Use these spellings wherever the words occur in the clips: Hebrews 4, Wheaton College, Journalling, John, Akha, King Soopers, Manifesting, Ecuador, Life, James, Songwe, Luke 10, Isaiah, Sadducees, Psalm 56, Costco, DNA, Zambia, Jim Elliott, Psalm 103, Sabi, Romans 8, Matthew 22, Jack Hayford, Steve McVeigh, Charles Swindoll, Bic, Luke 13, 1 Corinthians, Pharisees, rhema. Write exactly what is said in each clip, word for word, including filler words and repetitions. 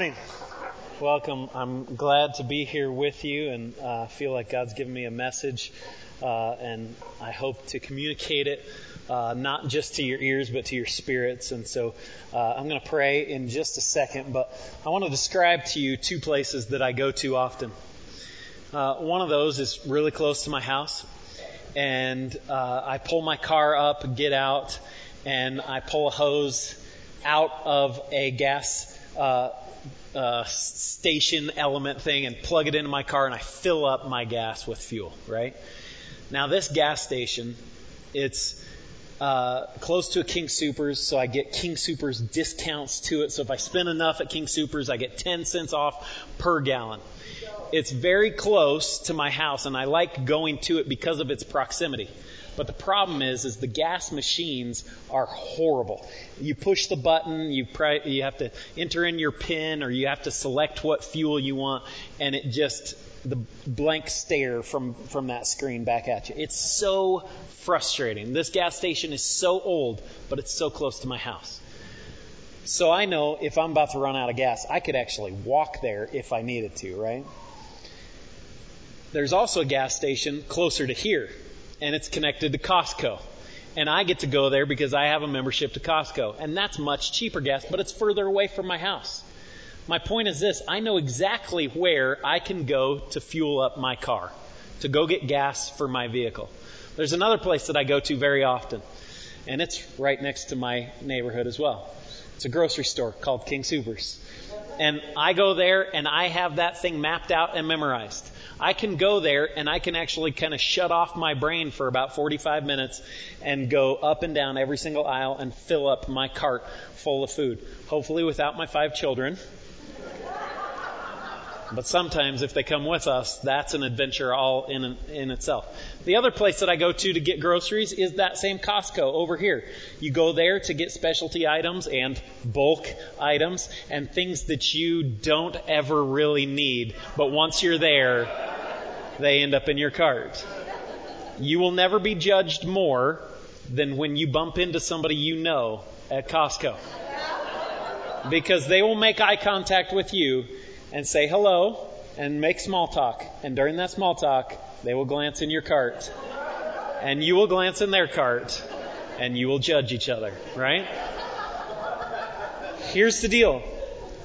morning. Welcome. I'm glad to be here with you, and uh, feel like God's given me a message, uh, and I hope to communicate it uh, not just to your ears, but to your spirits. And so uh, I'm going to pray in just a second, but I want to describe to you two places that I go to often. Uh, one of those is really close to my house, and uh, I pull my car up, get out, and I pull a hose out of a gas uh, uh, station element thing and plug it into my car, and I fill up my gas with fuel, right? Now, this gas station, it's uh, close to a King Soopers, so I get King Soopers discounts to it. So if I spend enough at King Soopers, I get ten cents off per gallon. It's very close to my house, and I like going to it because of its proximity. But the problem is, is the gas machines are horrible. You push the button, you pri- you have to enter in your PIN, or you have to select what fuel you want, and it just, the blank stare from, from that screen back at you. It's so frustrating. This gas station is so old, but it's so close to my house. So I know if I'm about to run out of gas, I could actually walk there if I needed to, right? There's also a gas station closer to here, and it's connected to Costco. And I get to go there because I have a membership to Costco. And that's much cheaper gas, but it's further away from my house. My point is this: I know exactly where I can go to fuel up my car, to go get gas for my vehicle. There's another place that I go to very often, and it's right next to my neighborhood as well. It's a grocery store called King Soopers. And I go there, and I have that thing mapped out and memorized. I can go there, and I can actually kind of shut off my brain for about forty-five minutes and go up and down every single aisle and fill up my cart full of food. Hopefully without my five children. But sometimes if they come with us, that's an adventure all in in itself. The other place that I go to to get groceries is that same Costco over here. You go there to get specialty items and bulk items and things that you don't ever really need. But once you're there, they end up in your cart. You will never be judged more than when you bump into somebody you know at Costco. Because they will make eye contact with you and say hello, and make small talk. And during that small talk, they will glance in your cart, and you will glance in their cart, and you will judge each other, right? Here's the deal.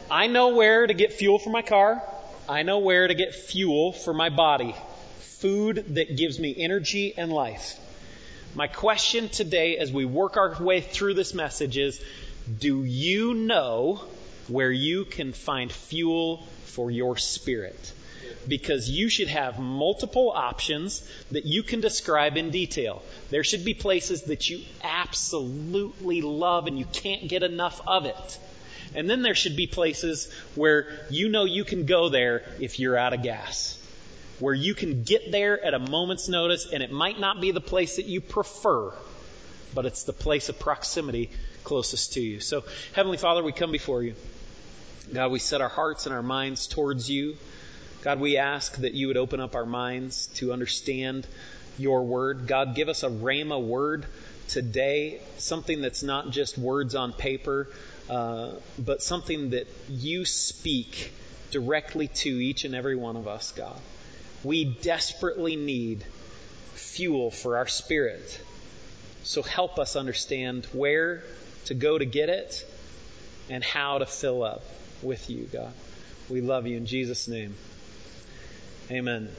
I know where to get fuel for my car. I know where to get fuel for my body. Food that gives me energy and life. My question today as we work our way through this message is, do you know where you can find fuel for your spirit? Because you should have multiple options that you can describe in detail. There should be places that you absolutely love and you can't get enough of it. And then there should be places where you know you can go there if you're out of gas, where you can get there at a moment's notice, and it might not be the place that you prefer, but it's the place of proximity closest to you. So, Heavenly Father, we come before you. God, we set our hearts and our minds towards you. God, we ask that you would open up our minds to understand your word. God, give us a rhema word today, something that's not just words on paper, uh, but something that you speak directly to each and every one of us, God. We desperately need fuel for our spirit. So help us understand where to go to get it and how to fill up with you, God. We love you in Jesus' name. Amen.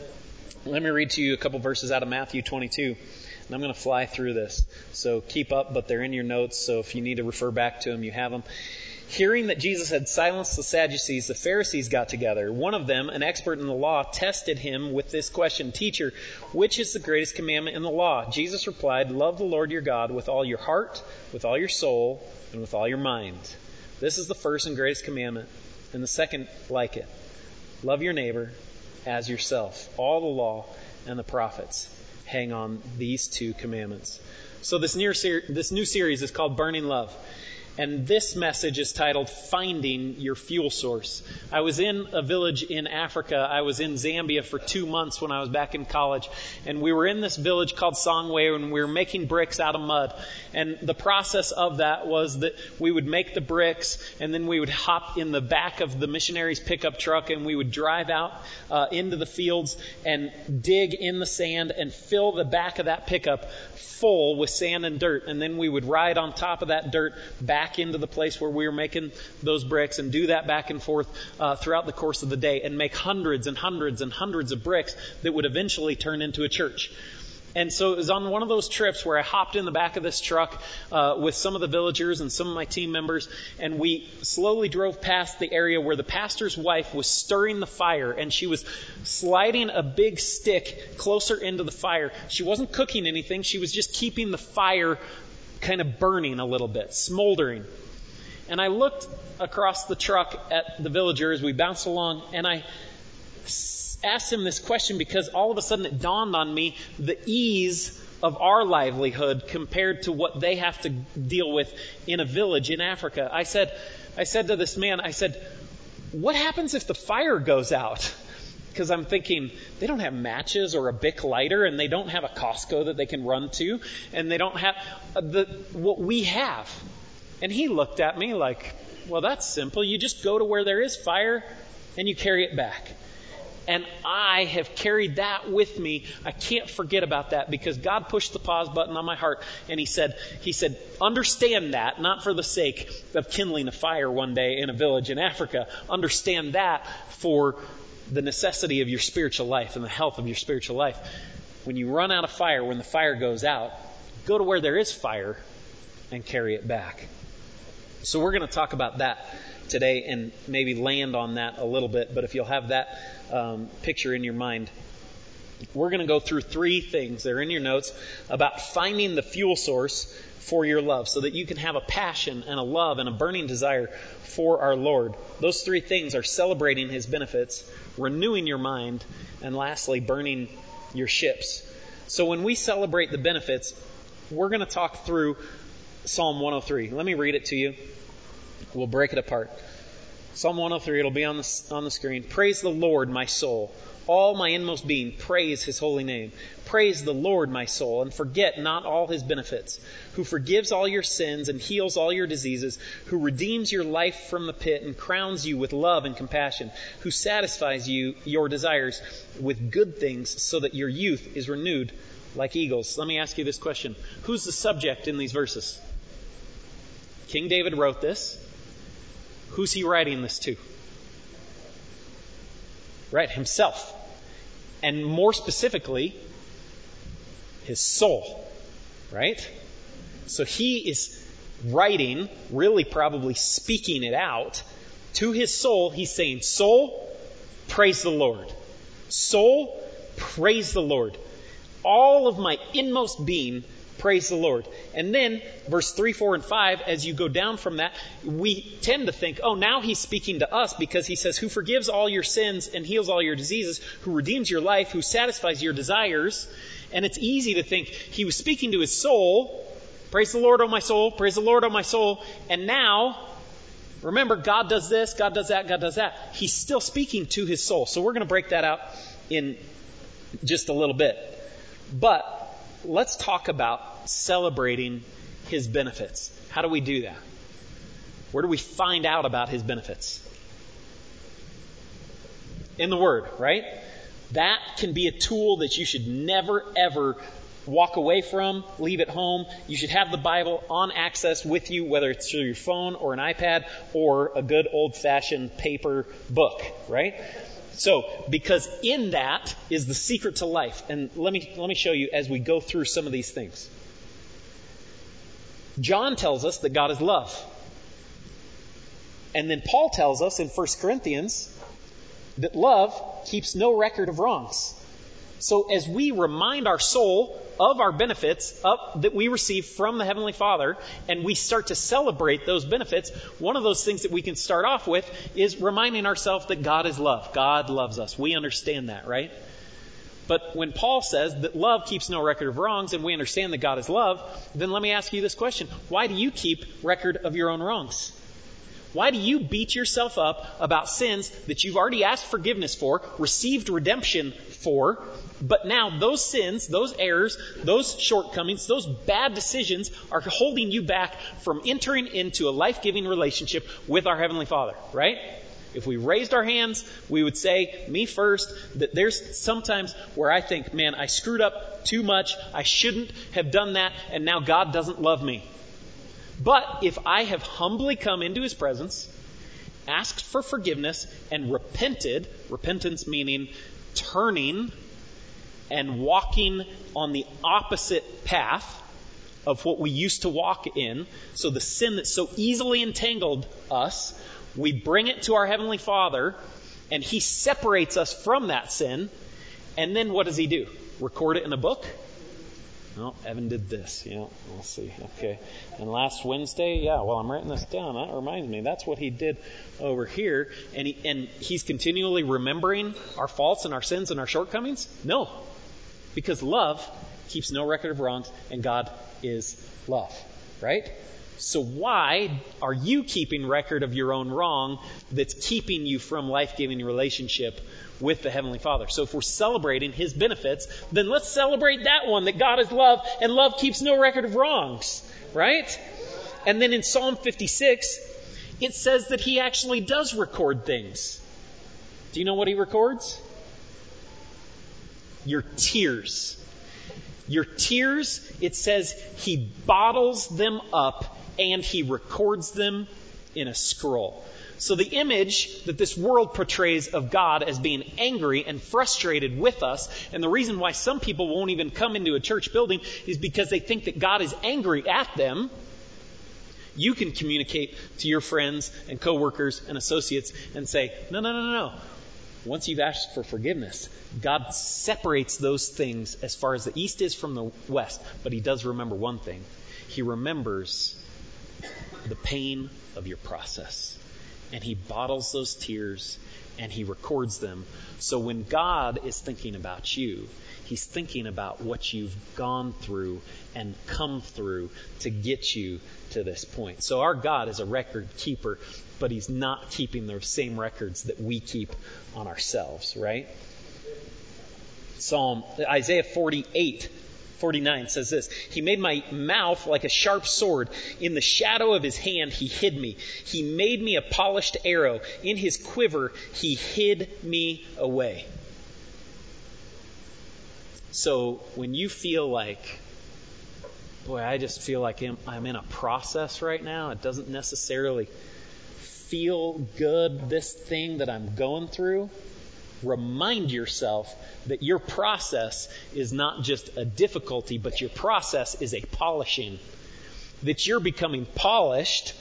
Let me read to you a couple verses out of Matthew twenty-two, and I'm going to fly through this. So keep up, but they're in your notes, so if you need to refer back to them, you have them. Hearing that Jesus had silenced the Sadducees, the Pharisees got together. One of them, an expert in the law, tested him with this question: "Teacher, which is the greatest commandment in the law?" Jesus replied, "Love the Lord your God with all your heart, with all your soul, and with all your mind. This is the first and greatest commandment, and the second like it. Love your neighbor as yourself. All the law and the prophets hang on these two commandments." So this, near ser- this new series is called Burning Love. And this message is titled, Finding Your Fuel Source. I was in a village in Africa. I was in Zambia for two months when I was back in college. And we were in this village called Songwe, and we were making bricks out of mud. And the process of that was that we would make the bricks, and then we would hop in the back of the missionaries' pickup truck, and we would drive out uh, into the fields and dig in the sand and fill the back of that pickup full with sand and dirt. And then we would ride on top of that dirt back into the place where we were making those bricks, and do that back and forth uh, throughout the course of the day, and make hundreds and hundreds and hundreds of bricks that would eventually turn into a church. And so it was on one of those trips where I hopped in the back of this truck uh, with some of the villagers and some of my team members, and we slowly drove past the area where the pastor's wife was stirring the fire, and she was sliding a big stick closer into the fire. She wasn't cooking anything. She was just keeping the fire kind of burning a little bit, smoldering. And I looked across the truck at the villager as we bounced along, and I asked him this question because all of a sudden it dawned on me the ease of our livelihood compared to what they have to deal with in a village in Africa. I said, I said to this man, I said, what happens if the fire goes out? Because I'm thinking, they don't have matches or a Bic lighter, and they don't have a Costco that they can run to, and they don't have the what we have. And he looked at me like, well, that's simple. You just go to where there is fire, and you carry it back. And I have carried that with me. I can't forget about that, because God pushed the pause button on my heart, and he said, he said, understand that, not for the sake of kindling a fire one day in a village in Africa. Understand that for the necessity of your spiritual life and the health of your spiritual life. When you run out of fire, when the fire goes out, go to where there is fire and carry it back. So we're going to talk about that today and maybe land on that a little bit. But if you'll have that um, picture in your mind, we're going to go through three things. They're in your notes about finding the fuel source for your love, so that you can have a passion and a love and a burning desire for our Lord. Those three things are celebrating his benefits, renewing your mind, and lastly, burning your ships. So when we celebrate the benefits, we're going to talk through Psalm one oh three. Let me read it to you. We'll break it apart. Psalm one oh three, it'll be on the, on the screen. Praise the Lord, my soul. All my inmost being, praise his holy name. Praise the Lord, my soul, and forget not all his benefits, who forgives all your sins and heals all your diseases, who redeems your life from the pit and crowns you with love and compassion, who satisfies you your desires with good things so that your youth is renewed like eagles. Let me ask you this question. Who's the subject in these verses? King David wrote this. Who's he writing this to? Right, himself. And more specifically, his soul, right? So he is writing, really probably speaking it out, to his soul. He's saying, soul, praise the Lord. Soul, praise the Lord. All of my inmost being, praise the Lord. And then, verse three, four, and five, as you go down from that, we tend to think, oh, now he's speaking to us, because he says, who forgives all your sins and heals all your diseases, who redeems your life, who satisfies your desires. And it's easy to think he was speaking to his soul. Praise the Lord, O my soul. Praise the Lord, O my soul. And now, remember, God does this, God does that, God does that. He's still speaking to his soul. So we're going to break that out in just a little bit. But let's talk about celebrating his benefits. How do we do that? Where do we find out about his benefits? In the Word, right? That can be a tool that you should never, ever walk away from, leave at home. You should have the Bible on access with you, whether it's through your phone or an iPad or a good old-fashioned paper book, right? So, because in that is the secret to life. And let me let me show you as we go through some of these things. John tells us that God is love. And then Paul tells us in First Corinthians that love keeps no record of wrongs. So as we remind our soul of our benefits of, that we receive from the Heavenly Father, and we start to celebrate those benefits, one of those things that we can start off with is reminding ourselves that God is love. God loves us. We understand that, right? But when Paul says that love keeps no record of wrongs and we understand that God is love, then let me ask you this question. Why do you keep record of your own wrongs? Why do you beat yourself up about sins that you've already asked forgiveness for, received redemption for, but now those sins, those errors, those shortcomings, those bad decisions are holding you back from entering into a life-giving relationship with our Heavenly Father, right? If we raised our hands, we would say, me first, that there's sometimes where I think, man, I screwed up too much, I shouldn't have done that, and now God doesn't love me. But if I have humbly come into His presence, asked for forgiveness, and repented, repentance meaning turning and walking on the opposite path of what we used to walk in, so the sin that so easily entangled us, we bring it to our Heavenly Father, and He separates us from that sin, and then what does He do? Record it in a book? No, Evan did this. Yeah, we'll see. Okay. And last Wednesday, yeah, well, I'm writing this down. That reminds me. That's what he did over here. And he, and he's continually remembering our faults and our sins and our shortcomings? No. Because love keeps no record of wrongs, and God is love. Right? So why are you keeping record of your own wrong that's keeping you from life-giving relationship with the Heavenly Father? So if we're celebrating His benefits, then let's celebrate that one, that God is love, and love keeps no record of wrongs, right? And then in Psalm fifty-six, it says that He actually does record things. Do you know what He records? Your tears. Your tears, it says He bottles them up and He records them in a scroll. So the image that this world portrays of God as being angry and frustrated with us, and the reason why some people won't even come into a church building is because they think that God is angry at them. You can communicate to your friends and coworkers and associates and say, no, no, no, no, no. Once you've asked for forgiveness, God separates those things as far as the east is from the west. But He does remember one thing. He remembers the pain of your process. And He bottles those tears and He records them. So when God is thinking about you, He's thinking about what you've gone through and come through to get you to this point. So our God is a record keeper, but He's not keeping the same records that we keep on ourselves, right? Psalm Isaiah forty-eight, forty-nine says this. He made my mouth like a sharp sword. In the shadow of His hand, He hid me. He made me a polished arrow. In His quiver, He hid me away. So when you feel like, boy, I just feel like I'm in a process right now. It doesn't necessarily feel good, this thing that I'm going through. Remind yourself that your process is not just a difficulty, but your process is a polishing. That you're becoming polished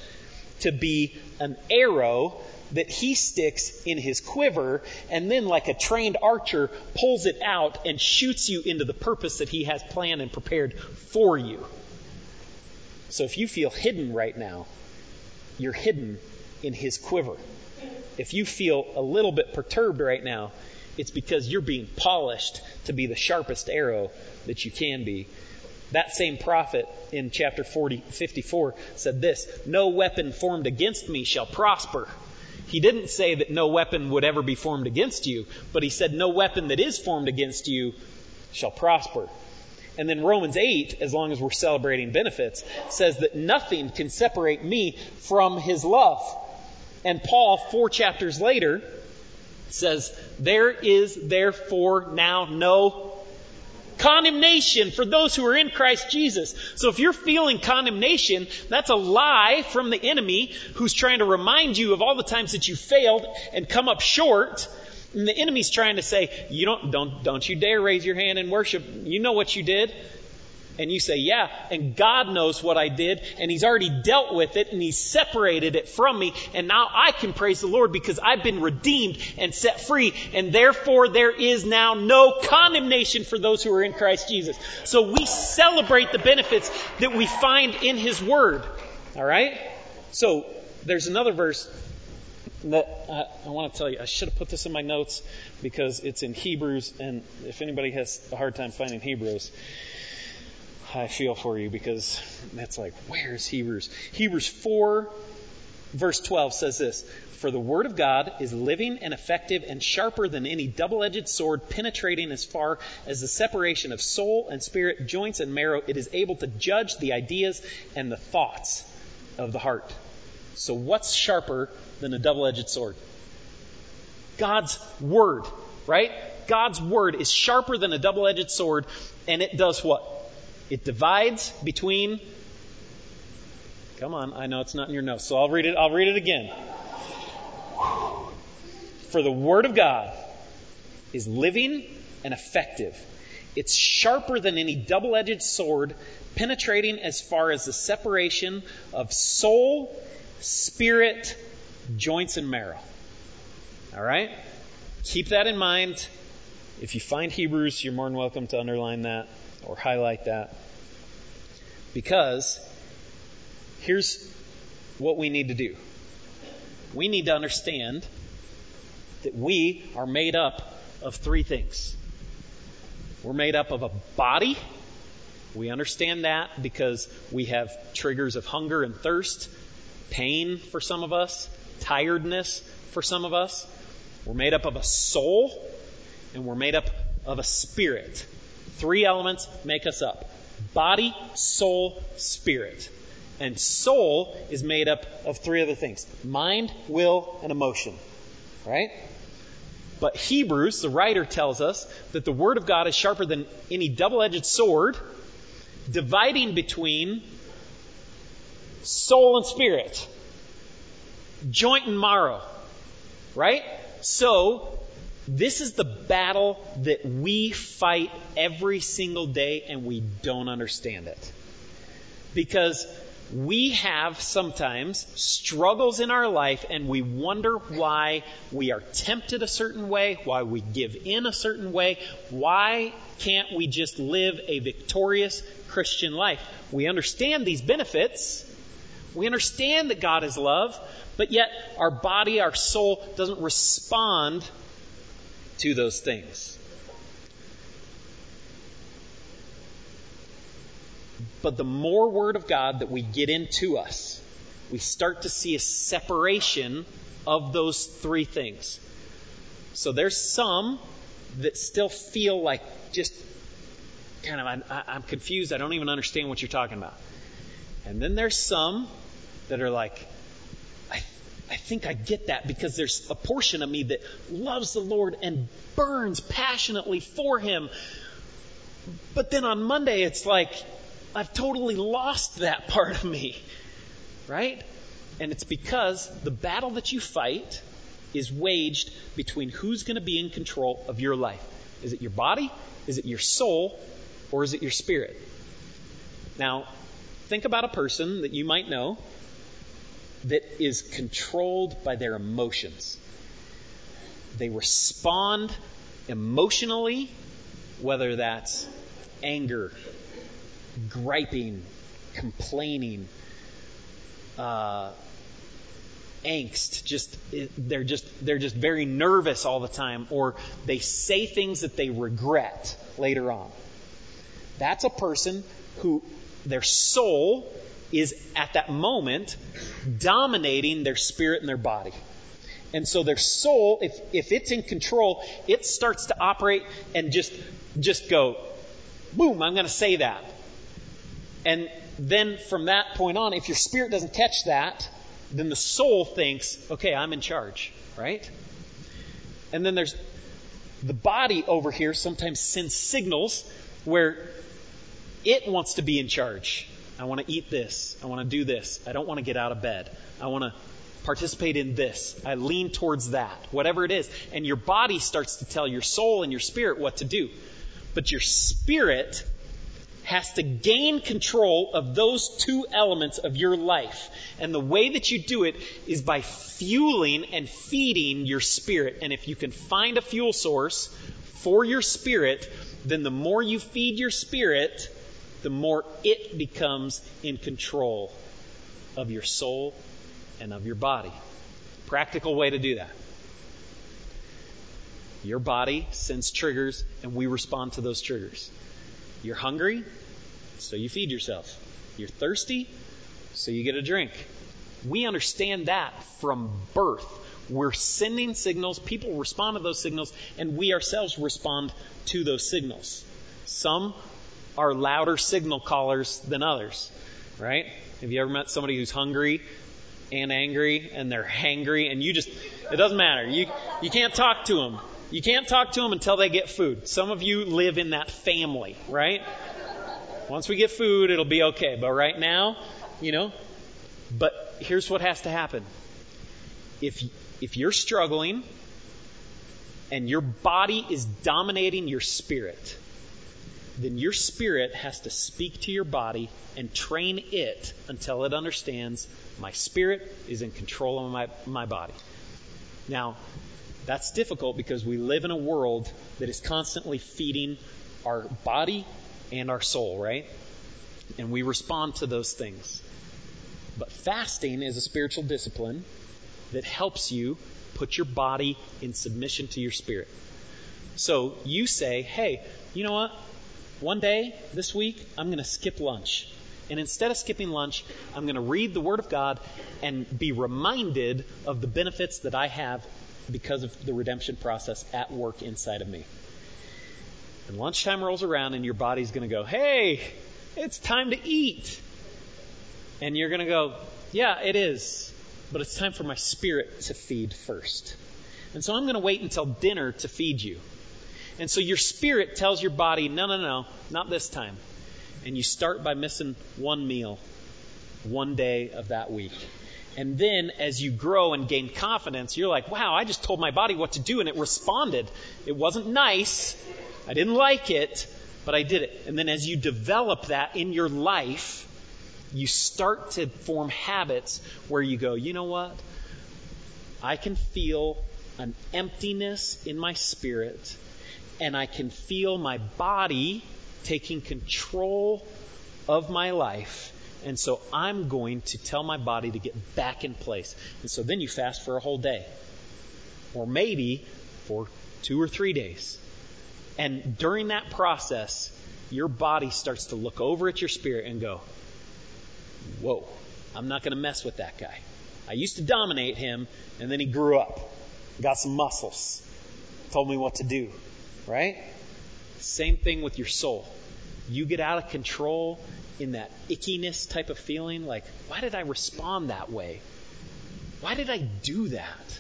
to be an arrow that He sticks in His quiver and then, like a trained archer, pulls it out and shoots you into the purpose that He has planned and prepared for you. So if you feel hidden right now, you're hidden in His quiver. If you feel a little bit perturbed right now, it's because you're being polished to be the sharpest arrow that you can be. That same prophet in chapter forty, fifty-four said this, "No weapon formed against me shall prosper." He didn't say that no weapon would ever be formed against you, but he said no weapon that is formed against you shall prosper. And then Romans eight, as long as we're celebrating benefits, says that nothing can separate me from His love. And Paul, four chapters later, says, there is therefore now no condemnation for those who are in Christ Jesus. So if you're feeling condemnation, that's a lie from the enemy who's trying to remind you of all the times that you failed and come up short. And the enemy's trying to say, you don't, don't, don't you dare raise your hand in worship. You know what you did. And you say, yeah, and God knows what I did, and He's already dealt with it, and He's separated it from me, and now I can praise the Lord because I've been redeemed and set free, and therefore there is now no condemnation for those who are in Christ Jesus. So we celebrate the benefits that we find in His Word. All right? So there's another verse that uh, I want to tell you, I should have put this in my notes because it's in Hebrews, and if anybody has a hard time finding Hebrews, I feel for you because that's like, where's Hebrews? Hebrews four, verse twelve says this, "For the word of God is living and effective and sharper than any double-edged sword, penetrating as far as the separation of soul and spirit, joints and marrow. It is able to judge the ideas and the thoughts of the heart." So what's sharper than a double-edged sword? God's word, right? God's word is sharper than a double-edged sword, and it does what? It divides between... Come on, I know it's not in your notes, so I'll read it, I'll read it again. "For the word of God is living and effective. It's sharper than any double-edged sword, penetrating as far as the separation of soul, spirit, joints, and marrow." All right? Keep that in mind. If you find Hebrews, you're more than welcome to underline that or highlight that. Because here's what we need to do. We need to understand that we are made up of three things. We're made up of a body. We understand that because we have triggers of hunger and thirst, pain for some of us, tiredness for some of us. We're made up of a soul, and we're made up of a spirit. Three elements make us up: body, soul, spirit. And soul is made up of three other things: mind, will, and emotion. Right? But Hebrews, the writer, tells us that the word of God is sharper than any double-edged sword, dividing between soul and spirit, joint and marrow, right? So this is the battle that we fight every single day, and we don't understand it. Because we have sometimes struggles in our life, and we wonder why we are tempted a certain way, why we give in a certain way. Why can't we just live a victorious Christian life? We understand these benefits. We understand that God is love, but yet our body, our soul doesn't respond to those things. But the more Word of God that we get into us, we start to see a separation of those three things. So there's some that still feel like just kind of, I'm, I'm confused, I don't even understand what you're talking about. And then there's some that are like, I, I think I get that, because there's a portion of me that loves the Lord and burns passionately for Him. But then on Monday, it's like, I've totally lost that part of me, right? And it's because the battle that you fight is waged between who's going to be in control of your life. Is it your body? Is it your soul? Or is it your spirit? Now, think about a person that you might know that is controlled by their emotions. They respond emotionally, whether that's anger, griping, complaining, uh, angst. Just they're just they're just very nervous all the time, or they say things that they regret later on. That's a person who their soul is at that moment dominating their spirit and their body. And so their soul, if if it's in control, it starts to operate and just just go, boom, I'm going to say that. And then from that point on, if your spirit doesn't catch that, then the soul thinks, okay, I'm in charge, right? And then there's the body over here sometimes sends signals where it wants to be in charge. I want to eat this. I want to do this. I don't want to get out of bed. I want to participate in this. I lean towards that, whatever it is. And your body starts to tell your soul and your spirit what to do. But your spirit has to gain control of those two elements of your life. And the way that you do it is by fueling and feeding your spirit. And if you can find a fuel source for your spirit, then the more you feed your spirit, the more it becomes in control of your soul and of your body. Practical way to do that. Your body sends triggers, and we respond to those triggers. You're hungry, so you feed yourself. You're thirsty, so you get a drink. We understand that from birth. We're sending signals, people respond to those signals, and we ourselves respond to those signals. Some are louder signal callers than others, right? Have you ever met somebody who's hungry and angry and they're hangry and you just, it doesn't matter. You you can't talk to them. You can't talk to them until they get food. Some of you live in that family, right? Once we get food, it'll be okay. But right now, you know, but here's what has to happen. If if you're struggling and your body is dominating your spirit, then your spirit has to speak to your body and train it until it understands my spirit is in control of my, my body. Now, that's difficult because we live in a world that is constantly feeding our body and our soul, right? And we respond to those things. But fasting is a spiritual discipline that helps you put your body in submission to your spirit. So you say, hey, you know what? One day, this week, I'm going to skip lunch. And instead of skipping lunch, I'm going to read the Word of God and be reminded of the benefits that I have because of the redemption process at work inside of me. And lunchtime rolls around and your body's going to go, hey, it's time to eat. And you're going to go, yeah, it is. But it's time for my spirit to feed first. And so I'm going to wait until dinner to feed you. And so your spirit tells your body, no, no, no, not this time. And you start by missing one meal, one day of that week. And then as you grow and gain confidence, you're like, wow, I just told my body what to do and it responded. It wasn't nice. I didn't like it, but I did it. And then as you develop that in your life, you start to form habits where you go, you know what? I can feel an emptiness in my spirit, and I can feel my body taking control of my life. And so I'm going to tell my body to get back in place. And so then you fast for a whole day. Or maybe for two or three days. And during that process, your body starts to look over at your spirit and go, whoa, I'm not going to mess with that guy. I used to dominate him, and then he grew up. Got some muscles. Told me what to do. Right? Same thing with your soul. You get out of control in that ickiness type of feeling. Like, why did I respond that way? Why did I do that?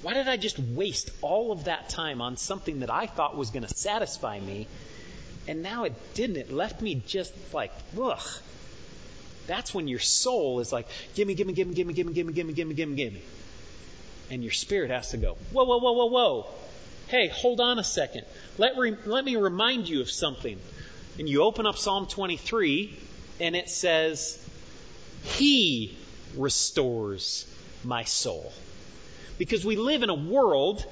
Why did I just waste all of that time on something that I thought was going to satisfy me? And now it didn't. It left me just like, ugh. That's when your soul is like, gimme, gimme, gimme, gimme, gimme, gimme, gimme, gimme, gimme, gimme. And your spirit has to go, whoa, whoa, whoa, whoa, whoa. Hey, hold on a second. Let, re- let me remind you of something. And you open up Psalm twenty-three, and it says, He restores my soul. Because we live in a world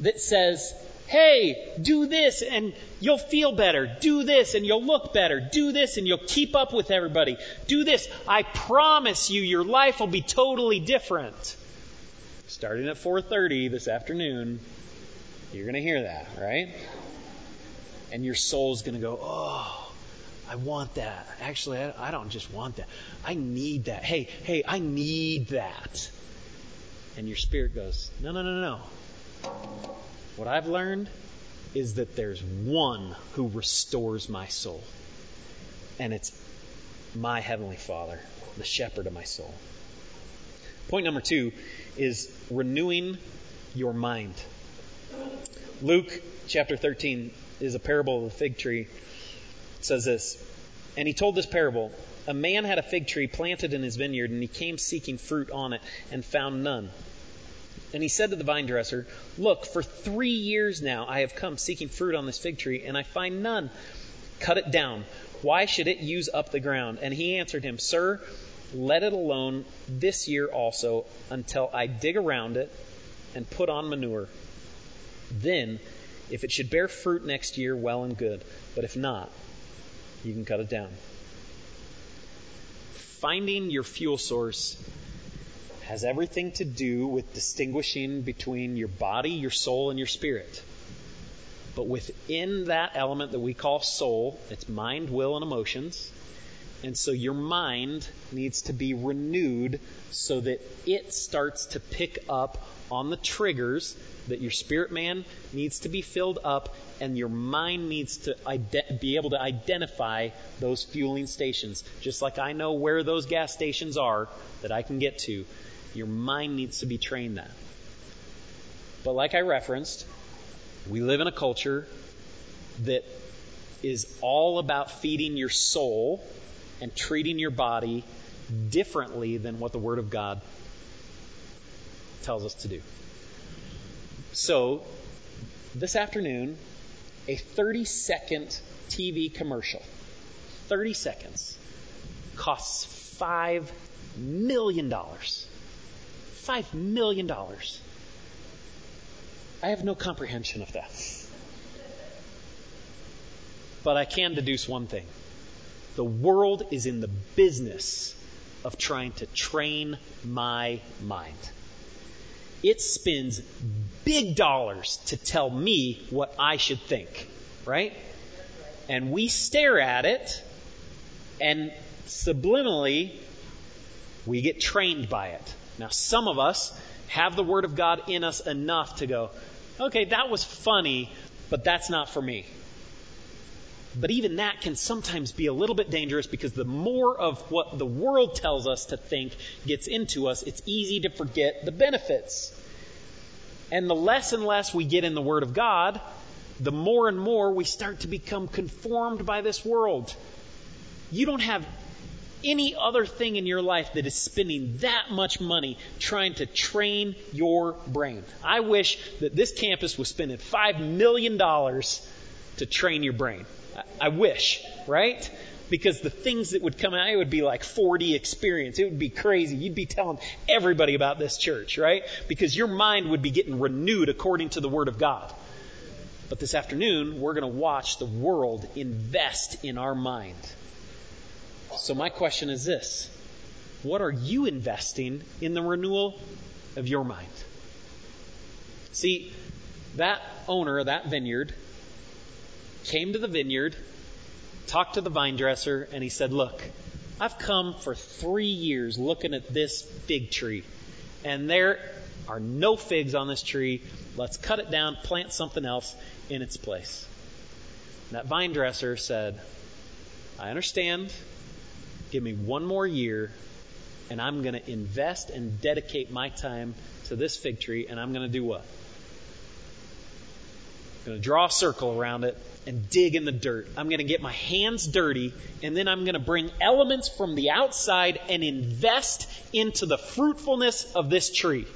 that says, hey, do this, and you'll feel better. Do this, and you'll look better. Do this, and you'll keep up with everybody. Do this. I promise you, your life will be totally different. Starting at four thirty this afternoon, you're going to hear that, right? And your soul's going to go, oh, I want that. Actually, I don't just want that. I need that. Hey, hey, I need that. And your spirit goes, no, no, no, no. What I've learned is that there's one who restores my soul. And it's my Heavenly Father, the shepherd of my soul. Point number two is renewing your mind. Luke chapter thirteen is a parable of the fig tree. It says this, and he told this parable. A man had a fig tree planted in his vineyard, and he came seeking fruit on it and found none. And he said to the vine dresser, look, for three years now I have come seeking fruit on this fig tree, and I find none. Cut it down. Why should it use up the ground? And he answered him, sir, let it alone this year also until I dig around it and put on manure. Then, if it should bear fruit next year, well and good. But if not, you can cut it down. Finding your fuel source has everything to do with distinguishing between your body, your soul, and your spirit. But within that element that we call soul, it's mind, will, and emotions. And so your mind needs to be renewed so that it starts to pick up on the triggers that your spirit man needs to be filled up, and your mind needs to ide- be able to identify those fueling stations. Just like I know where those gas stations are that I can get to, your mind needs to be trained that. But like I referenced, we live in a culture that is all about feeding your soul and treating your body differently than what the Word of God tells us to do. So, this afternoon, a thirty-second T V commercial, thirty seconds, costs five million dollars. five million dollars. I have no comprehension of that. But I can deduce one thing. The world is in the business of trying to train my mind. It spends big dollars to tell me what I should think, right? And we stare at it, and subliminally, we get trained by it. Now, some of us have the Word of God in us enough to go, okay, that was funny, but that's not for me. But even that can sometimes be a little bit dangerous, because the more of what the world tells us to think gets into us, it's easy to forget the benefits. And the less and less we get in the Word of God, the more and more we start to become conformed by this world. You don't have any other thing in your life that is spending that much money trying to train your brain. I wish that this campus was spending five million dollars to train your brain. I wish, right? Because the things that would come out, it would be like four D experience. It would be crazy. You'd be telling everybody about this church, right? Because your mind would be getting renewed according to the Word of God. But this afternoon, we're going to watch the world invest in our mind. So my question is this: what are you investing in the renewal of your mind? See, that owner of that vineyard came to the vineyard, talked to the vine dresser, and he said, look, I've come for three years looking at this fig tree, and there are no figs on this tree. Let's cut it down, plant something else in its place. And that vine dresser said, I understand. Give me one more year, and I'm going to invest and dedicate my time to this fig tree, and I'm going to do what? I'm going to draw a circle around it and dig in the dirt. I'm going to get my hands dirty, and then I'm going to bring elements from the outside and invest into the fruitfulness of this tree.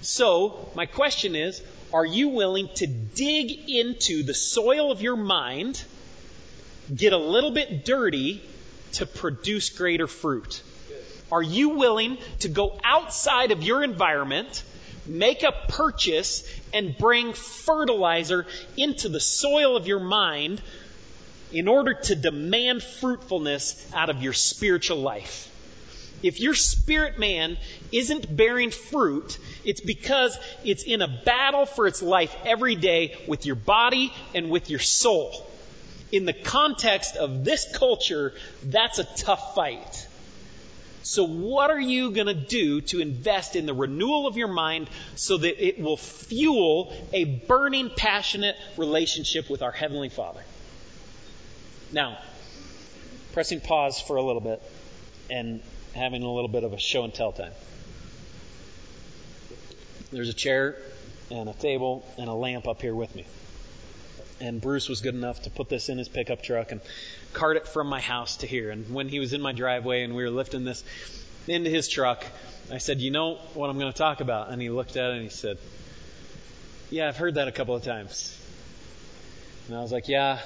So my question is, are you willing to dig into the soil of your mind, get a little bit dirty to produce greater fruit? Are you willing to go outside of your environment, make a purchase, and bring fertilizer into the soil of your mind in order to demand fruitfulness out of your spiritual life? If your spirit man isn't bearing fruit, it's because it's in a battle for its life every day with your body and with your soul. In the context of this culture, that's a tough fight. So what are you going to do to invest in the renewal of your mind so that it will fuel a burning, passionate relationship with our Heavenly Father? Now, pressing pause for a little bit and having a little bit of a show and tell time. There's a chair and a table and a lamp up here with me. And Bruce was good enough to put this in his pickup truck and cart it from my house to here. And when he was in my driveway and we were lifting this into his truck, I said, you know what I'm going to talk about? And he looked at it and he said, yeah, I've heard that a couple of times. And I was like, yeah,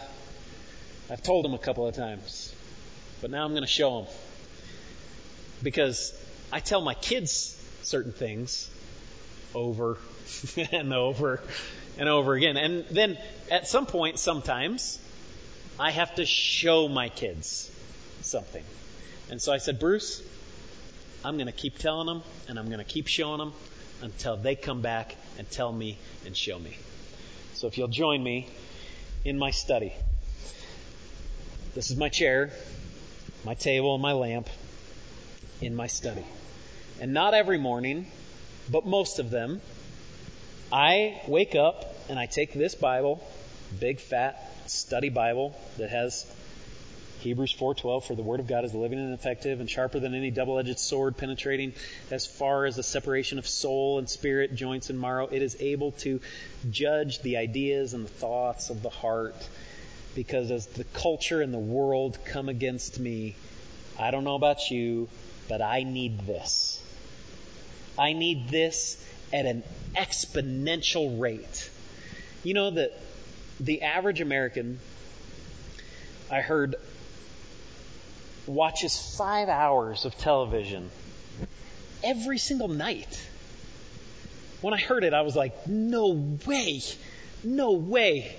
I've told him a couple of times. But now I'm going to show him. Because I tell my kids certain things over and over and over again. And then at some point, sometimes, I have to show my kids something. And so I said, Bruce, I'm going to keep telling them, and I'm going to keep showing them until they come back and tell me and show me. So if you'll join me in my study. This is my chair, my table, and my lamp in my study. And not every morning, but most of them, I wake up and I take this Bible, big fat study Bible that has Hebrews four twelve, for the word of God is living and effective and sharper than any double-edged sword, penetrating as far as the separation of soul and spirit, joints and marrow. It is able to judge the ideas and the thoughts of the heart, because as the culture and the world come against me, I don't know about you, but I need this. I need this at an exponential rate. You know that the average American, I heard, watches five hours of television every single night. When I heard it, I was like, no way, no way.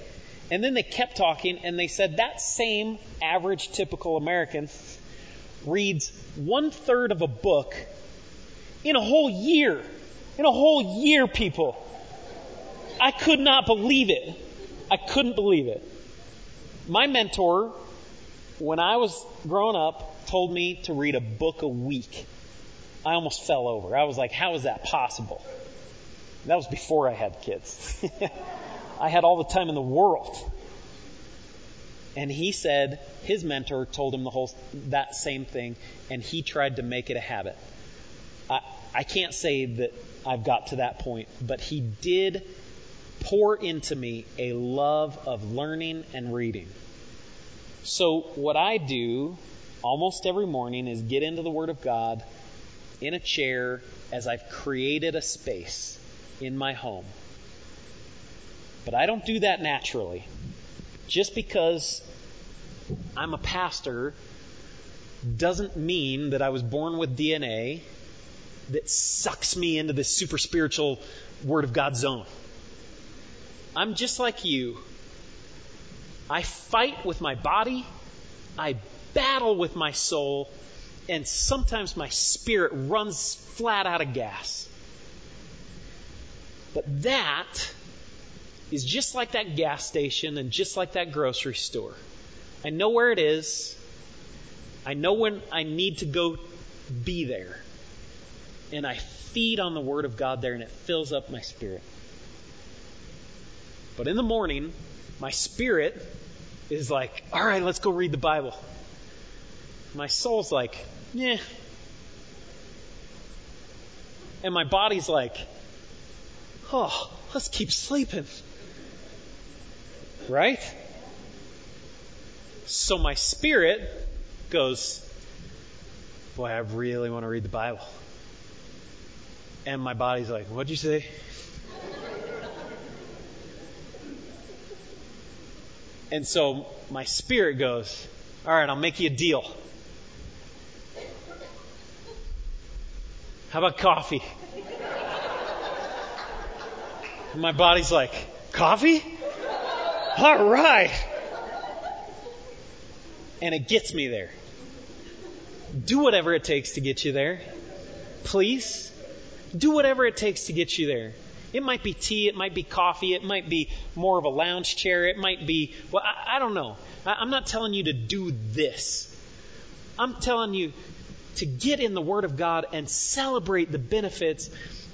And then they kept talking, and they said that same average typical American reads one-third of a book in a whole year. In a whole year, people. I could not believe it. I couldn't believe it. My mentor, when I was growing up, told me to read a book a week. I almost fell over. I was like, how is that possible? That was before I had kids. I had all the time in the world. And he said his mentor told him the whole that same thing, and he tried to make it a habit. I, I can't say that I've got to that point, but he did pour into me a love of learning and reading. So what I do almost every morning is get into the Word of God in a chair as I've created a space in my home. But I don't do that naturally. Just because I'm a pastor doesn't mean that I was born with D N A that sucks me into this super spiritual Word of God zone. I'm just like you. I fight with my body, I battle with my soul, and sometimes my spirit runs flat out of gas. But that is just like that gas station and just like that grocery store. I know where it is. I know when I need to go be there. And I feed on the Word of God there, and it fills up my spirit. But in the morning, my spirit is like, all right, let's go read the Bible. My soul's like, yeah. And my body's like, oh, let's keep sleeping. Right? So my spirit goes, boy, I really want to read the Bible. And my body's like, what'd you say? And so my spirit goes, all right, I'll make you a deal. How about coffee? And my body's like, coffee? All right. And it gets me there. Do whatever it takes to get you there. Please. Do whatever it takes to get you there. It might be tea, it might be coffee, it might be more of a lounge chair, it might be, well, I, I don't know. I, I'm not telling you to do this. I'm telling you to get in the Word of God and celebrate the benefits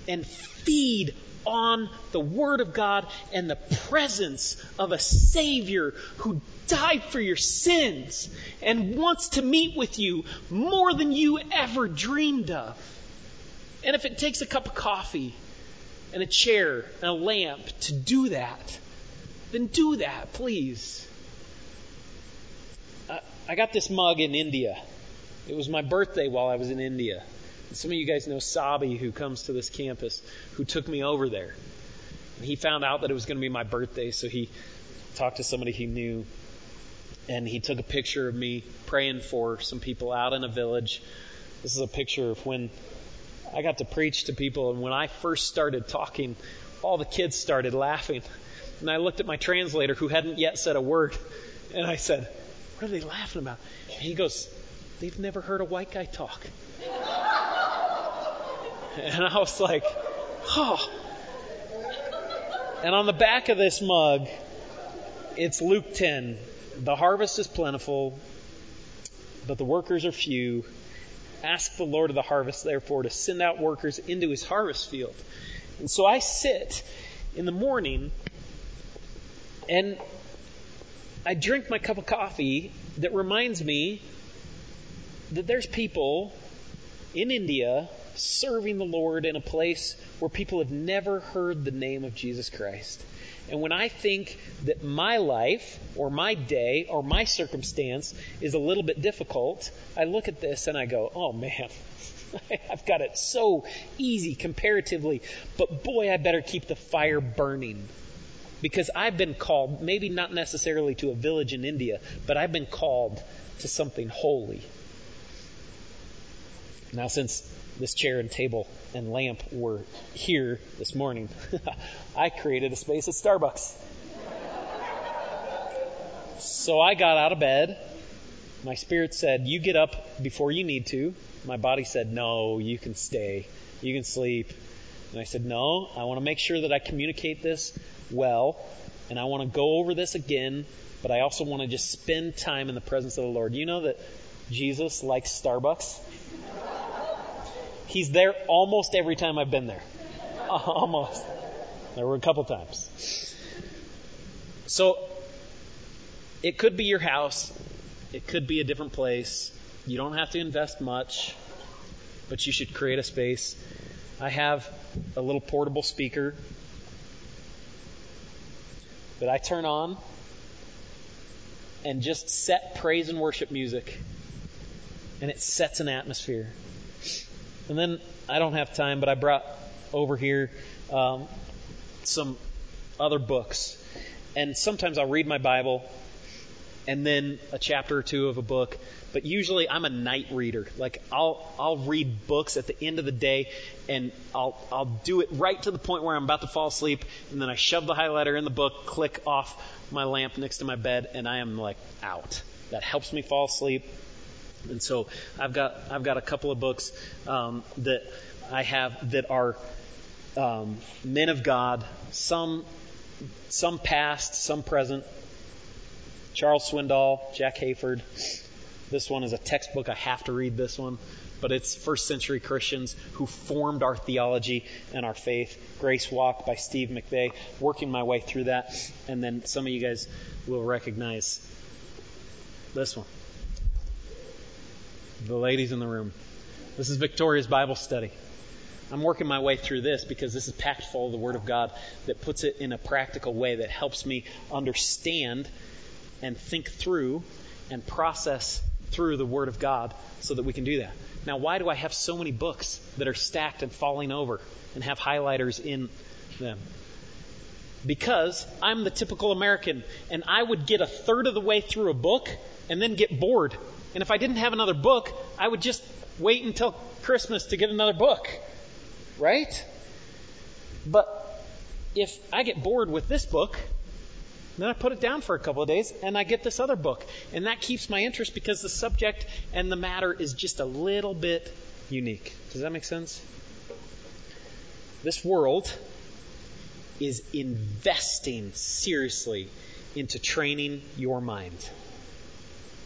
and feed on the Word of God and the presence of a Savior who died for your sins and wants to meet with you more than you ever dreamed of. And if it takes a cup of coffee and a chair and a lamp to do that, then do that, please. I, I got this mug in India. It was my birthday while I was in India. And some of you guys know Sabi, who comes to this campus, who took me over there. And he found out that it was going to be my birthday, so he talked to somebody he knew, and he took a picture of me praying for some people out in a village. This is a picture of when I got to preach to people, and when I first started talking, all the kids started laughing. And I looked at my translator, who hadn't yet said a word, and I said, what are they laughing about? And he goes, they've never heard a white guy talk. And I was like, oh. And on the back of this mug, it's Luke ten. The harvest is plentiful, but the workers are few. Ask the Lord of the harvest, therefore, to send out workers into his harvest field. And so I sit in the morning and I drink my cup of coffee that reminds me that there's people in India serving the Lord in a place where people have never heard the name of Jesus Christ. And when I think that my life or my day or my circumstance is a little bit difficult, I look at this and I go, oh man, I've got it so easy comparatively, but boy, I better keep the fire burning. Because I've been called, maybe not necessarily to a village in India, but I've been called to something holy. Now, since this chair and table and lamp were here this morning, I created a space at Starbucks. So I got out of bed. My spirit said, you get up before you need to. My body said, no, you can stay. You can sleep. And I said, no, I want to make sure that I communicate this well, and I want to go over this again, but I also want to just spend time in the presence of the Lord. You know that Jesus likes Starbucks? He's there almost every time I've been there. Almost. There were a couple times. So it could be your house. It could be a different place. You don't have to invest much, but you should create a space. I have a little portable speaker that I turn on and just set praise and worship music, and it sets an atmosphere. And then I don't have time, but I brought over here um, some other books, and sometimes I'll read my Bible and then a chapter or two of a book, but usually I'm a night reader. Like I'll I'll read books at the end of the day, and I'll I'll do it right to the point where I'm about to fall asleep, and then I shove the highlighter in the book, click off my lamp next to my bed, and I am like out. That helps me fall asleep. And so I've got I've got a couple of books um, that I have that are um, men of God, some some past, some present. Charles Swindoll, Jack Hayford. This one is a textbook. I have to read this one. But it's first century Christians who formed our theology and our faith. Grace Walk by Steve McVeigh. Working my way through that. And then some of you guys will recognize this one. The ladies in the room. This is Victoria's Bible Study. I'm working my way through this because this is packed full of the Word of God that puts it in a practical way that helps me understand and think through and process through the Word of God so that we can do that. Now, why do I have so many books that are stacked and falling over and have highlighters in them? Because I'm the typical American, and I would get a third of the way through a book and then get bored. And if I didn't have another book, I would just wait until Christmas to get another book, right? But if I get bored with this book, then I put it down for a couple of days, and I get this other book. And that keeps my interest because the subject and the matter is just a little bit unique. Does that make sense? This world is investing seriously into training your mind.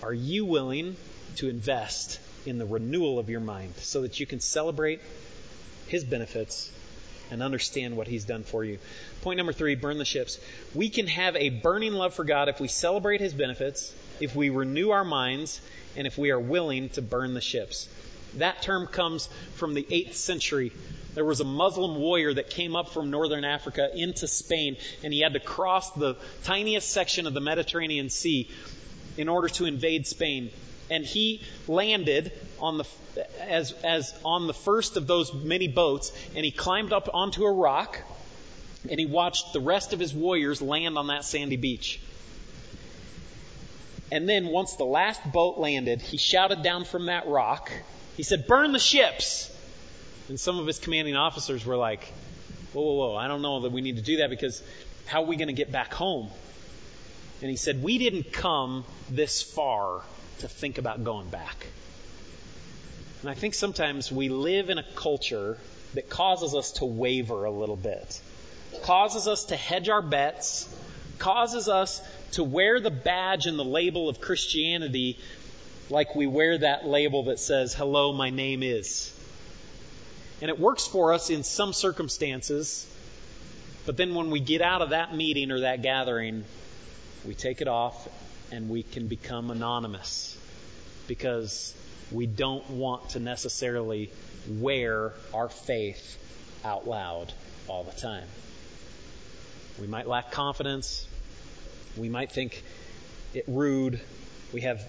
Are you willing to invest in the renewal of your mind so that you can celebrate His benefits and understand what He's done for you? Point number three, burn the ships. We can have a burning love for God if we celebrate His benefits, if we renew our minds, and if we are willing to burn the ships. That term comes from the eighth century. There was a Muslim warrior that came up from northern Africa into Spain, and he had to cross the tiniest section of the Mediterranean Sea in order to invade Spain. And he landed on the as as on the first of those many boats, and he climbed up onto a rock, and he watched the rest of his warriors land on that sandy beach. And then once the last boat landed, he shouted down from that rock, he said, "Burn the ships!" And some of his commanding officers were like, whoa, whoa, whoa, I don't know that we need to do that, because how are we going to get back home? And he said, we didn't come this far to think about going back. And I think sometimes we live in a culture that causes us to waver a little bit, causes us to hedge our bets, causes us to wear the badge and the label of Christianity like we wear that label that says, hello, my name is. And it works for us in some circumstances, but then when we get out of that meeting or that gathering, we take it off and we can become anonymous because we don't want to necessarily wear our faith out loud all the time. We might lack confidence. We might think it rude. We have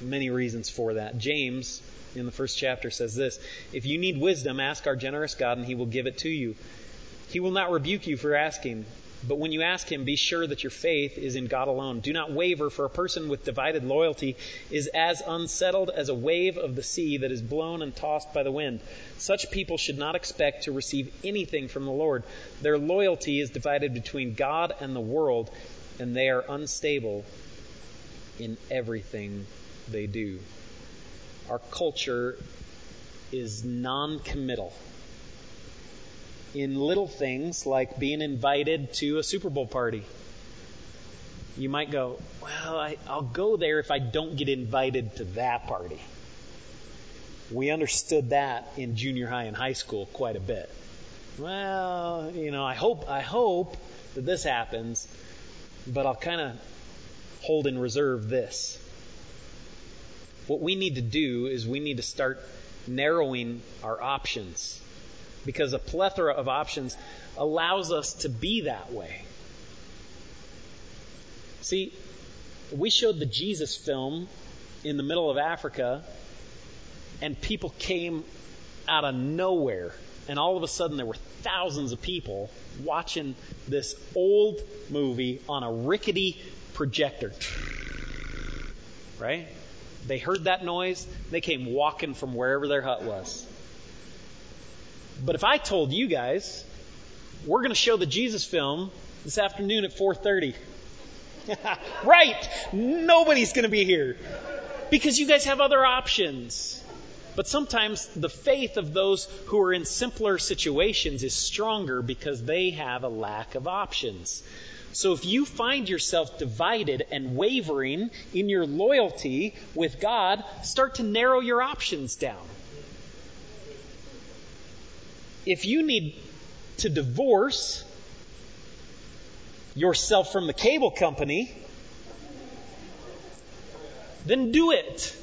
many reasons for that. James, in the first chapter, says this: if you need wisdom, ask our generous God, and he will give it to you. He will not rebuke you for asking. But when you ask him, be sure that your faith is in God alone. Do not waver, for a person with divided loyalty is as unsettled as a wave of the sea that is blown and tossed by the wind. Such people should not expect to receive anything from the Lord. Their loyalty is divided between God and the world, and they are unstable in everything they do. Our culture is non-committal. In little things like being invited to a Super Bowl party. You might go, well, I, I'll go there if I don't get invited to that party. We understood that in junior high and high school quite a bit. Well, you know, I hope I hope that this happens, but I'll kind of hold in reserve this. What we need to do is we need to start narrowing our options, because a plethora of options allows us to be that way. See, we showed the Jesus film in the middle of Africa, and people came out of nowhere, and all of a sudden there were thousands of people watching this old movie on a rickety projector. Right? They heard that noise, they came walking from wherever their hut was. But if I told you guys, we're going to show the Jesus film this afternoon at four thirty. Right! Nobody's going to be here. Because you guys have other options. But sometimes the faith of those who are in simpler situations is stronger because they have a lack of options. So if you find yourself divided and wavering in your loyalty with God, start to narrow your options down. If you need to divorce yourself from the cable company, then do it.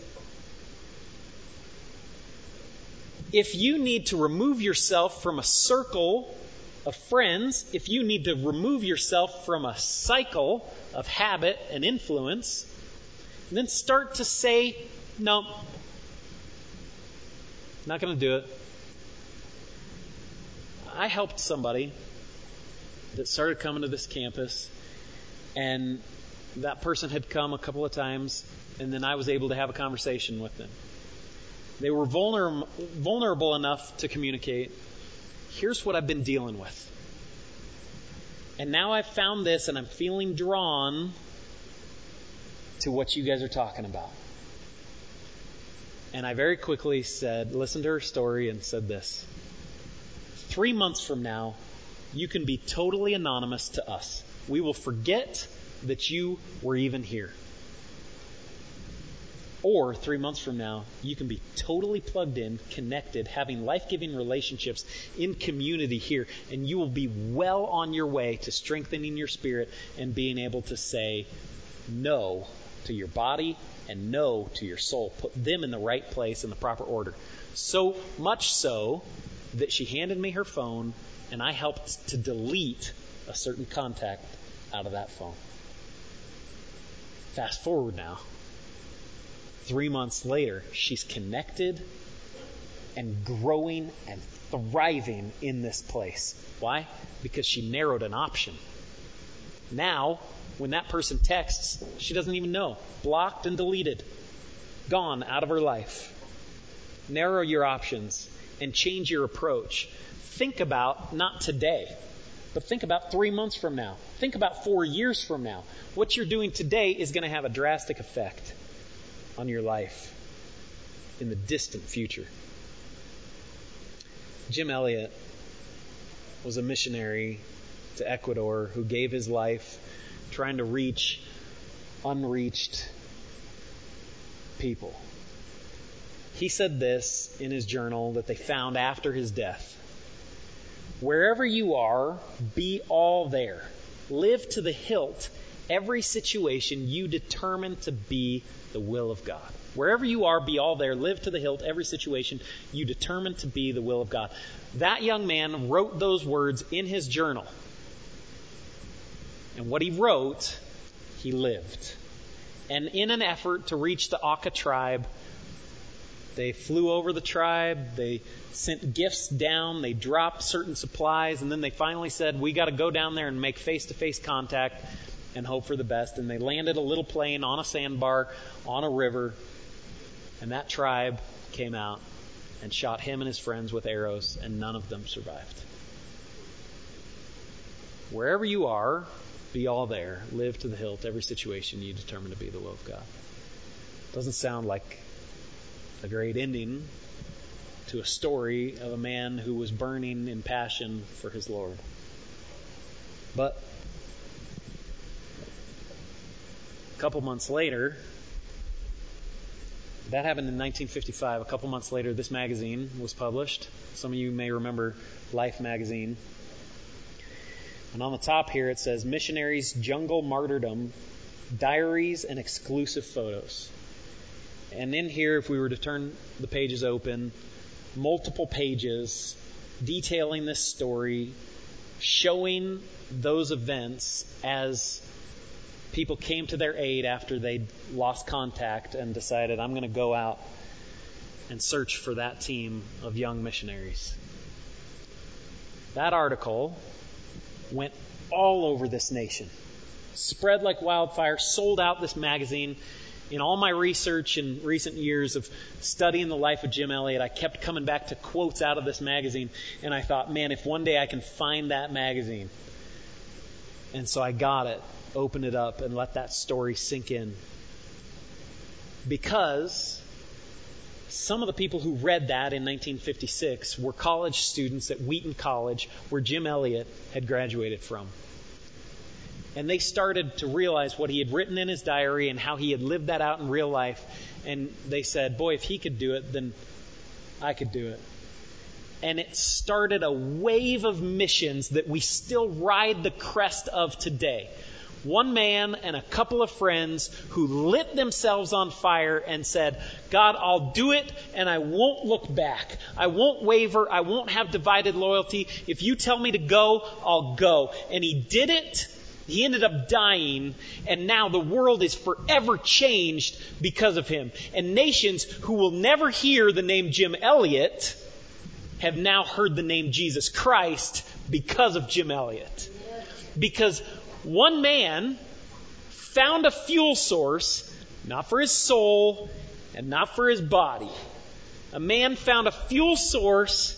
If you need to remove yourself from a circle of friends, if you need to remove yourself from a cycle of habit and influence, then start to say, no, not going to do it. I helped somebody that started coming to this campus, and that person had come a couple of times, and then I was able to have a conversation with them. They were vulner- vulnerable enough to communicate, here's what I've been dealing with. And now I've found this, and I'm feeling drawn to what you guys are talking about. And I very quickly said, listened to her story and said this: three months from now, you can be totally anonymous to us. We will forget that you were even here. Or three months from now, you can be totally plugged in, connected, having life-giving relationships in community here, and you will be well on your way to strengthening your spirit and being able to say no to your body and no to your soul. Put them in the right place in the proper order. So much so that she handed me her phone, and I helped to delete a certain contact out of that phone. Fast forward now. Three months later, she's connected and growing and thriving in this place. Why? Because she narrowed an option. Now, when that person texts, she doesn't even know. Blocked and deleted. Gone out of her life. Narrow your options. And change your approach. Think about, not today, but think about three months from now. Think about four years from now. What you're doing today is going to have a drastic effect on your life in the distant future. Jim Elliott was a missionary to Ecuador who gave his life trying to reach unreached people. He said this in his journal that they found after his death. Wherever you are, be all there. Live to the hilt every situation you determine to be the will of God. Wherever you are, be all there. Live to the hilt every situation you determine to be the will of God. That young man wrote those words in his journal. And what he wrote, he lived. And in an effort to reach the Akha tribe, they flew over the tribe, they sent gifts down, they dropped certain supplies, and then they finally said, we got to go down there and make face-to-face contact and hope for the best. And they landed a little plane on a sandbar, on a river, and that tribe came out and shot him and his friends with arrows, and none of them survived. Wherever you are, be all there. Live to the hilt every situation you determine to be the will of God. Doesn't sound like a great ending to a story of a man who was burning in passion for his Lord. But a couple months later, that happened in nineteen fifty-five. A couple months later, this magazine was published. Some of you may remember Life magazine. And on the top here, it says, Missionaries, Jungle Martyrdom, Diaries and Exclusive Photos. And in here, if we were to turn the pages open, multiple pages detailing this story, showing those events as people came to their aid after they lost contact and decided, I'm going to go out and search for that team of young missionaries. That article went all over this nation, spread like wildfire, sold out this magazine. In all my research in recent years of studying the life of Jim Elliott, I kept coming back to quotes out of this magazine, and I thought, man, if one day I can find that magazine. And so I got it, opened it up, and let that story sink in. Because some of the people who read that in nineteen fifty-six were college students at Wheaton College, where Jim Elliott had graduated from. And they started to realize what he had written in his diary and how he had lived that out in real life. And they said, boy, if he could do it, then I could do it. And it started a wave of missions that we still ride the crest of today. One man and a couple of friends who lit themselves on fire and said, God, I'll do it and I won't look back. I won't waver. I won't have divided loyalty. If you tell me to go, I'll go. And he did it. He ended up dying, and now the world is forever changed because of him. And nations who will never hear the name Jim Elliott have now heard the name Jesus Christ because of Jim Elliott. Because one man found a fuel source, not for his soul and not for his body. A man found a fuel source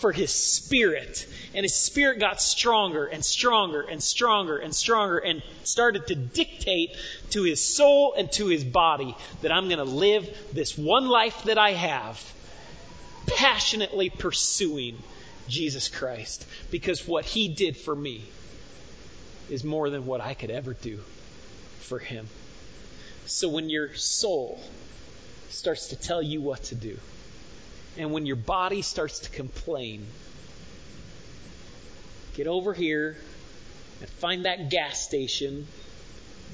for his spirit. And his spirit got stronger and stronger and stronger and stronger and started to dictate to his soul and to his body that I'm going to live this one life that I have, passionately pursuing Jesus Christ, because what he did for me is more than what I could ever do for him. So when your soul starts to tell you what to do, and when your body starts to complain, get over here and find that gas station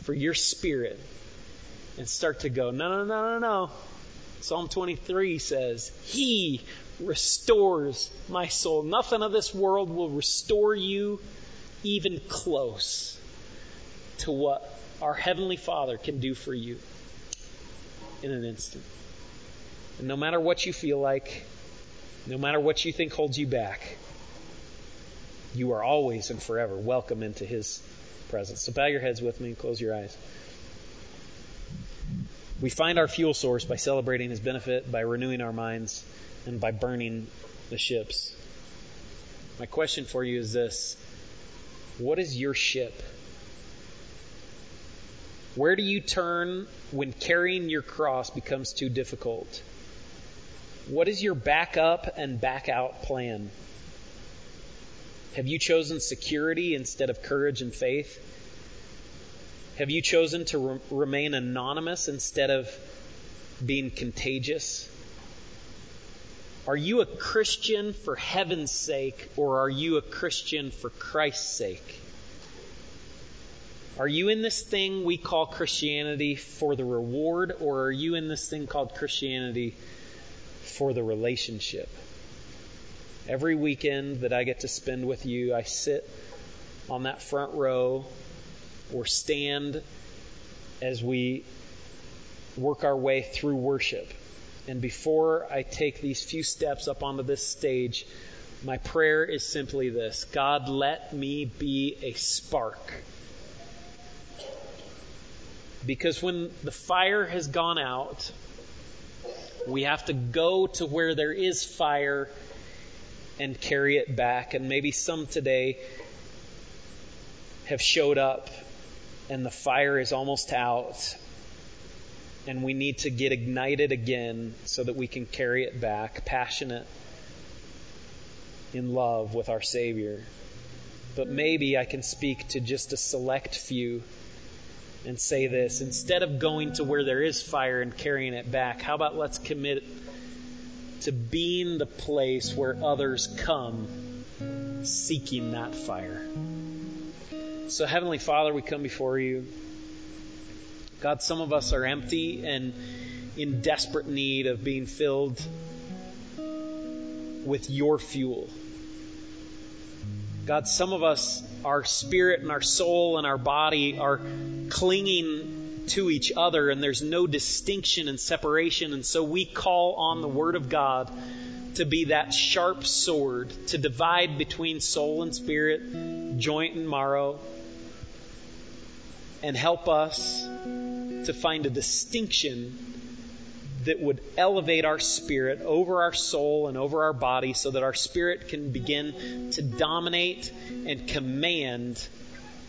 for your spirit and start to go, no, no, no, no, no. Psalm twenty-three says, He restores my soul. Nothing of this world will restore you even close to what our Heavenly Father can do for you in an instant. And no matter what you feel like, no matter what you think holds you back, you are always and forever welcome into His presence. So bow your heads with me and close your eyes. We find our fuel source by celebrating His benefit, by renewing our minds, and by burning the ships. My question for you is this: what is your ship? Where do you turn when carrying your cross becomes too difficult? What is your back up and back out plan? Have you chosen security instead of courage and faith? Have you chosen to re- remain anonymous instead of being contagious? Are you a Christian for heaven's sake, or are you a Christian for Christ's sake? Are you in this thing we call Christianity for the reward, or are you in this thing called Christianity for the relationship? Every weekend that I get to spend with you, I sit on that front row or stand as we work our way through worship. And before I take these few steps up onto this stage, my prayer is simply this: God, let me be a spark. Because when the fire has gone out, we have to go to where there is fire and carry it back. And maybe some today have showed up and the fire is almost out, and we need to get ignited again so that we can carry it back, passionate in love with our Savior. But maybe I can speak to just a select few and say this: instead of going to where there is fire and carrying it back, how about let's commit to being the place where others come seeking that fire. So, Heavenly Father, we come before you. God, some of us are empty and in desperate need of being filled with your fuel. God, some of us, our spirit and our soul and our body are clinging to each other, and there's no distinction and separation. And so we call on the Word of God to be that sharp sword to divide between soul and spirit, joint and marrow, and help us to find a distinction that would elevate our spirit over our soul and over our body, so that our spirit can begin to dominate and command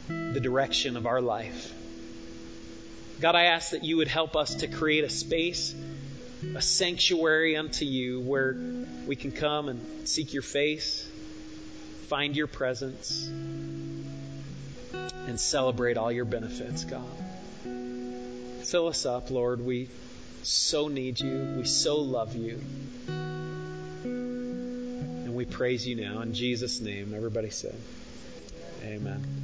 the direction of our life. God, I ask that you would help us to create a space, a sanctuary unto you, where we can come and seek your face, find your presence, and celebrate all your benefits, God. Fill us up, Lord. We so need you. We so love you. And we praise you now. In Jesus' name, everybody said, amen.